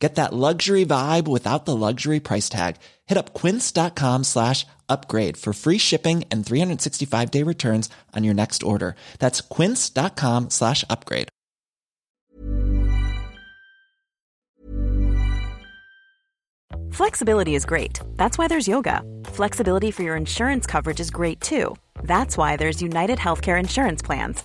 Get that luxury vibe without the luxury price tag. Hit up quince.com/upgrade for free shipping and 365-day returns on your next order. That's quince.com/upgrade. Flexibility is great. That's why there's yoga. Flexibility for your insurance coverage is great too. That's why there's UnitedHealthcare Insurance Plans.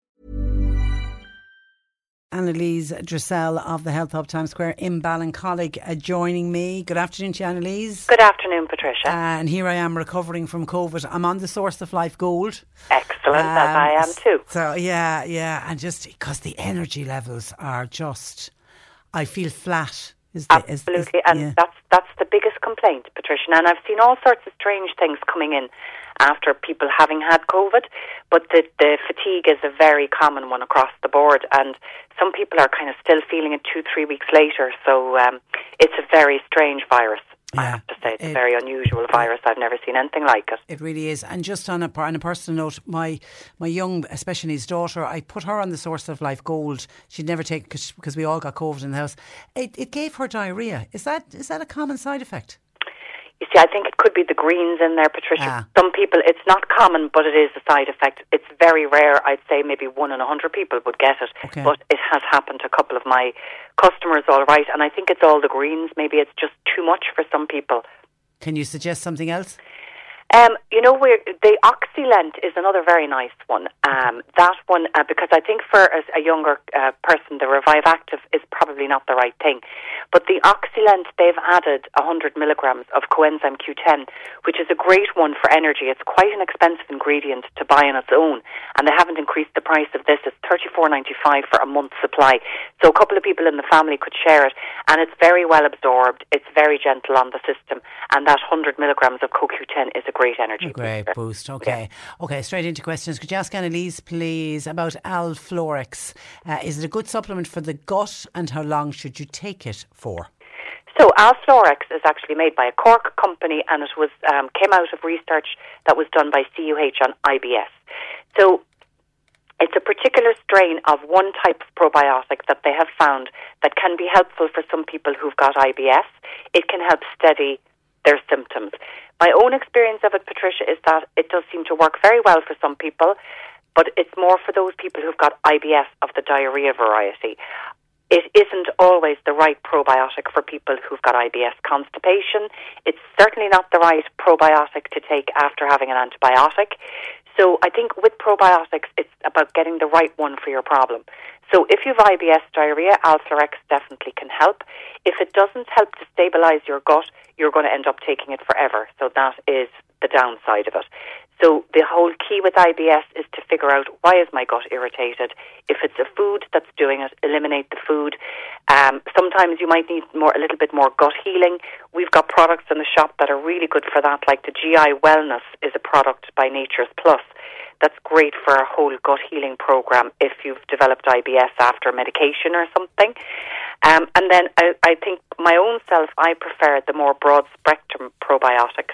Anneliese Dressel of the Health Hub Times Square in Ballincollig joining me. Good afternoon to you, Anneliese. Good afternoon, Patricia. And here I am recovering from COVID. I'm on the Source of Life Gold. Excellent, as I am too. So yeah, and just because the energy levels are just, I feel flat. Absolutely, that's the biggest complaint, Patricia. And I've seen all sorts of strange things coming in after people having had COVID, but the fatigue is a very common one across the board, and some people are kind of still feeling it 2-3 weeks later, so it's a very strange virus. Yeah. I have to say, it's a very unusual virus. I've never seen anything like it. It really is. And just on a personal note, my young special needs daughter, I put her on the Source of Life Gold. She'd never take it because we all got COVID in the house. It gave her diarrhoea. Is that a common side effect? You see, I think it could be the greens in there, Patricia. Ah. Some people, it's not common, but it is a side effect. It's very rare. I'd say maybe 1 in 100 people would get it. Okay. But it has happened to a couple of my customers, all right. And I think it's all the greens. Maybe it's just too much for some people. Can you suggest something else? The Oxylent is another very nice one. That one, because I think for a younger person, the Revive Active is probably not the right thing. But the Oxylent, they've added 100 milligrams of coenzyme Q10, which is a great one for energy. It's quite an expensive ingredient to buy on its own, and they haven't increased the price of this. It's $34.95 for a month's supply. So a couple of people in the family could share it, and it's very well absorbed. It's very gentle on the system, and that 100 milligrams of CoQ10 is a great energy booster. Okay. Yeah. Okay, straight into questions. Could you ask Anneliese, please, about Alflorex? Is it a good supplement for the gut, and how long should you take it for? So Alflorex is actually made by a Cork company, and it was came out of research that was done by CUH on IBS. So it's a particular strain of one type of probiotic that they have found that can be helpful for some people who've got IBS. It can help steady their symptoms. My own experience of it, Patricia, is that it does seem to work very well for some people, but it's more for those people who've got IBS of the diarrhea variety. It isn't always the right probiotic for people who've got IBS constipation. It's certainly not the right probiotic to take after having an antibiotic. So I think with probiotics, it's about getting the right one for your problem. So if you've IBS diarrhea, Alflorex definitely can help. If it doesn't help to stabilize your gut, you're going to end up taking it forever. So that is the downside of it. So the whole key with IBS is to figure out, why is my gut irritated? If it's a food that's doing it, eliminate the food. Sometimes you might need a little bit more gut healing. We've got products in the shop that are really good for that, like the GI Wellness is a product by Nature's Plus. That's great for a whole gut healing program if you've developed IBS after medication or something. And then I think my own self, I prefer the more broad spectrum probiotics.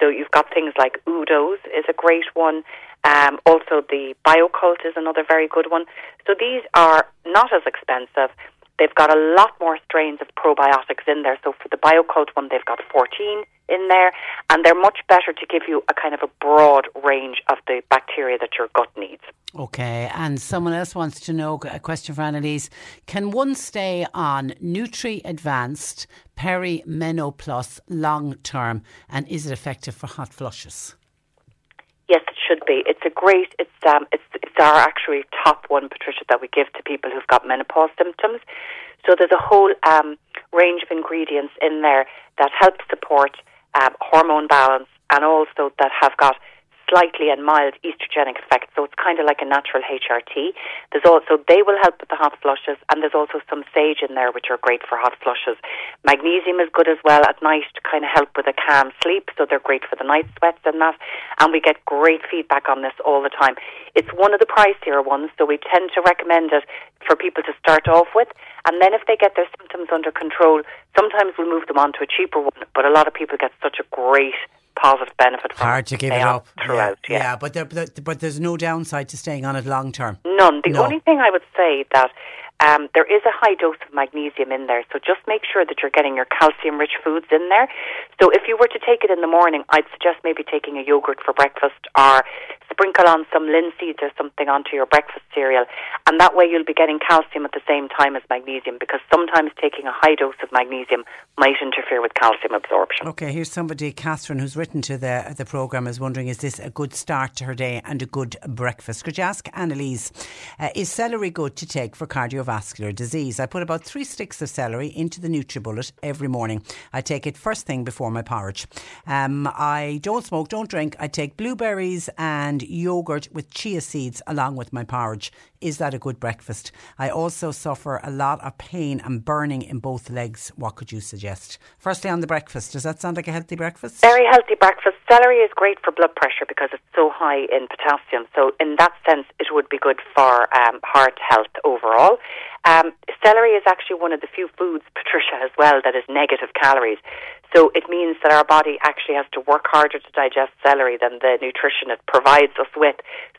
So you've got things like Udo's is a great one. Also, the BioCult is another very good one. So these are not as expensive. They've got a lot more strains of probiotics in there. So for the BioCult one, they've got 14 in there. And they're much better to give you a kind of a broad range of the bacteria that your gut needs. Okay. And someone else wants to know, a question for Anneliese, can one stay on Nutri-Advanced Perimenoplus long term? And is it effective for hot flushes? Yes, it should be. It's a great, it's our actually top one, Patricia, that we give to people who've got menopause symptoms. So there's a whole range of ingredients in there that help support hormone balance, and also that have got slightly and mild estrogenic effects. So it's kind of like a natural HRT. There's also, they will help with the hot flushes, and there's also some sage in there, which are great for hot flushes. Magnesium is good as well at night to kind of help with a calm sleep, so they're great for the night sweats and that. And we get great feedback on this all the time. It's one of the pricier ones, so we tend to recommend it for people to start off with. And then if they get their symptoms under control, sometimes we'll move them on to a cheaper one, but a lot of people get such a great positive benefit from hard to give it up throughout. Yeah, but there's no downside to staying on it long term. None. The only thing I would say that there is a high dose of magnesium in there, so just make sure that you're getting your calcium-rich foods in there. So if you were to take it in the morning, I'd suggest maybe taking a yogurt for breakfast, or sprinkle on some linseeds or something onto your breakfast cereal, and that way you'll be getting calcium at the same time as magnesium, because sometimes taking a high dose of magnesium might interfere with calcium absorption. Okay, here's somebody, Catherine, who's written to the programme, is wondering, is this a good start to her day and a good breakfast? Could you ask Anneliese, is celery good to take for cardiovascular disease? I put about 3 sticks of celery into the Nutribullet every morning. I take it first thing before my porridge. I don't smoke, don't drink. I take blueberries and yogurt with chia seeds along with my porridge. Is that a good breakfast? I also suffer a lot of pain and burning in both legs. What could you suggest? Firstly, on the breakfast, does that sound like a healthy breakfast? Very healthy breakfast. Celery is great for blood pressure because it's so high in potassium. So in that sense, it would be good for heart health overall. Celery is actually one of the few foods, Patricia, as well, that is negative calories. So it means that our body actually has to work harder to digest celery than the nutrition it provides us with.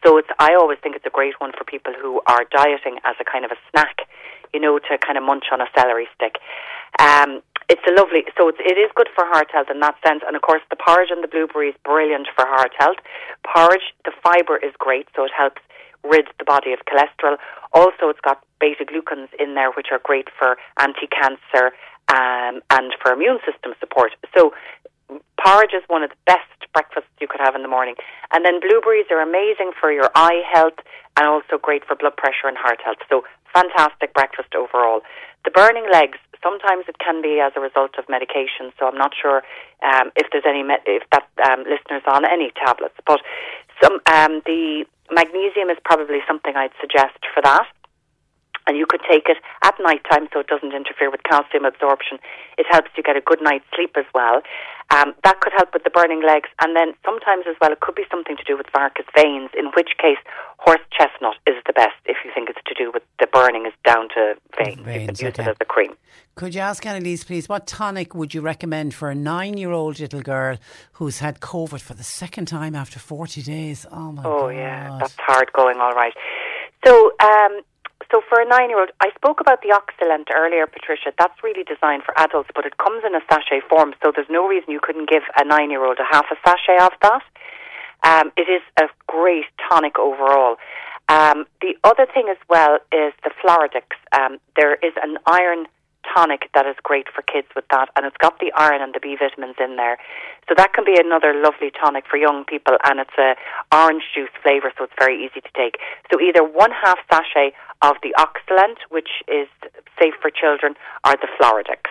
So I always think it's a great one for people who are dieting as a kind of a snack, you know, to kind of munch on a celery stick. It's a lovely, so it is good for heart health in that sense. And of course, the porridge and the blueberries, brilliant for heart health. Porridge, the fibre is great, so it helps rid the body of cholesterol. Also, it's got beta-glucans in there, which are great for anti-cancer and for immune system support. So porridge is one of the best breakfasts you could have in the morning. And then blueberries are amazing for your eye health and also great for blood pressure and heart health. So fantastic breakfast overall. The burning legs, sometimes it can be as a result of medication, so I'm not sure if there's any listeners on any tablets, but the magnesium is probably something I'd suggest for that. And you could take it at night time so it doesn't interfere with calcium absorption. It helps you get a good night's sleep as well. That could help with the burning legs. And then sometimes as well, it could be something to do with varicose veins, in which case horse chestnut is the best if you think it's to do with the burning is down to veins. You could use it as a cream. Could you ask Anneliese, please, what tonic would you recommend for a 9-year-old little girl who's had COVID for the second time after 40 days? Oh, my God. Oh, yeah, that's hard going, all right. So for a 9-year-old, I spoke about the Oxylent earlier, Patricia. That's really designed for adults, but it comes in a sachet form, so there's no reason you couldn't give a 9-year-old a half a sachet of that. It is a great tonic overall. The other thing as well is the Floradix. There is an iron tonic that is great for kids with that, and it's got the iron and the B vitamins in there. So that can be another lovely tonic for young people, and it's a orange juice flavour, so it's very easy to take. So either 1/2 sachet of the Oxylent, which is safe for children, or the Floradix.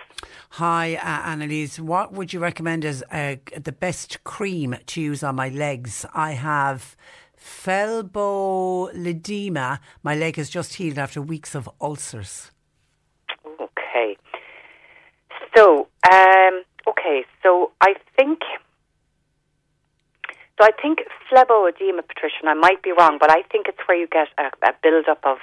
Hi, Anneliese. What would you recommend as the best cream to use on my legs? I have phlebolymphedema. My leg has just healed after weeks of ulcers. Okay. So, I think phlebolymphedema, Patricia, and I might be wrong, but I think it's where you get a build-up of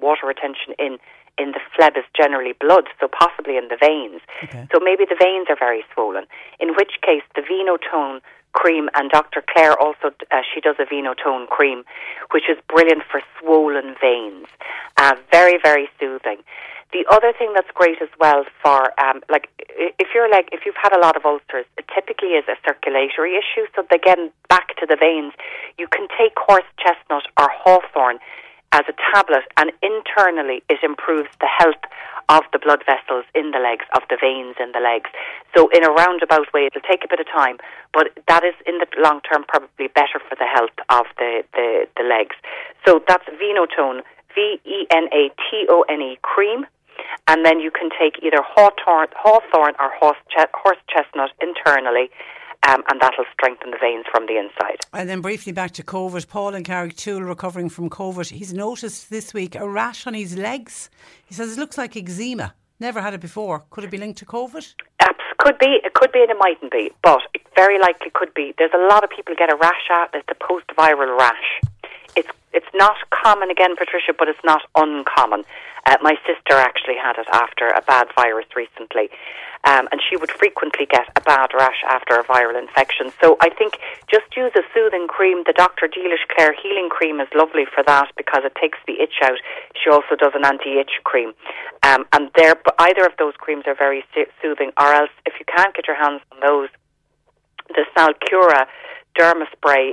water retention in the phleb is generally blood, so possibly in the veins. Okay. So maybe the veins are very swollen, in which case the Venotone cream, and Dr. Clare also, she does a Venotone cream, which is brilliant for swollen veins. Very, very soothing. The other thing that's great as well for, if you've had a lot of ulcers, it typically is a circulatory issue. So again, back to the veins, you can take horse chestnut or hawthorn as a tablet, and internally it improves the health of the blood vessels in the legs, of the veins in the legs. So in a roundabout way, it'll take a bit of time, but that is in the long term probably better for the health of the legs. So that's Venotone, Venatone cream, and then you can take either hawthorn or horse chestnut internally, and that'll strengthen the veins from the inside. And then briefly back to COVID. Paul and Carrick-Toole recovering from COVID. He's noticed this week a rash on his legs. He says it looks like eczema. Never had it before. Could it be linked to COVID? Could be. It could be, and it mightn't be, but it very likely could be. There's a lot of people get a rash out. It's a post-viral rash. It's not common, again, Patricia, but it's not uncommon. My sister actually had it after a bad virus recently, and she would frequently get a bad rash after a viral infection. So I think just use a soothing cream. The Dr. Deelish Clare healing cream is lovely for that because it takes the itch out. She also does an anti-itch cream. And either of those creams are very soothing, or else if you can't get your hands on those, the Salcura Derma spray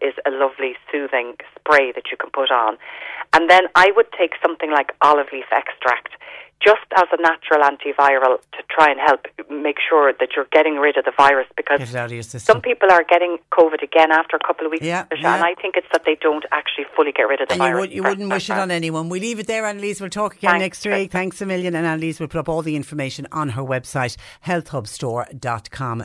is a lovely soothing spray that you can put on. And then I would take something like olive leaf extract just as a natural antiviral to try and help make sure that you're getting rid of the virus, because some people are getting COVID again after a couple of weeks, and I think it's that they don't actually fully get rid of the virus. You wouldn't wish it on anyone. We leave it there, Anneliese. We'll talk again next week. Thanks a million. And Anneliese will put up all the information on her website, healthhubstore.com.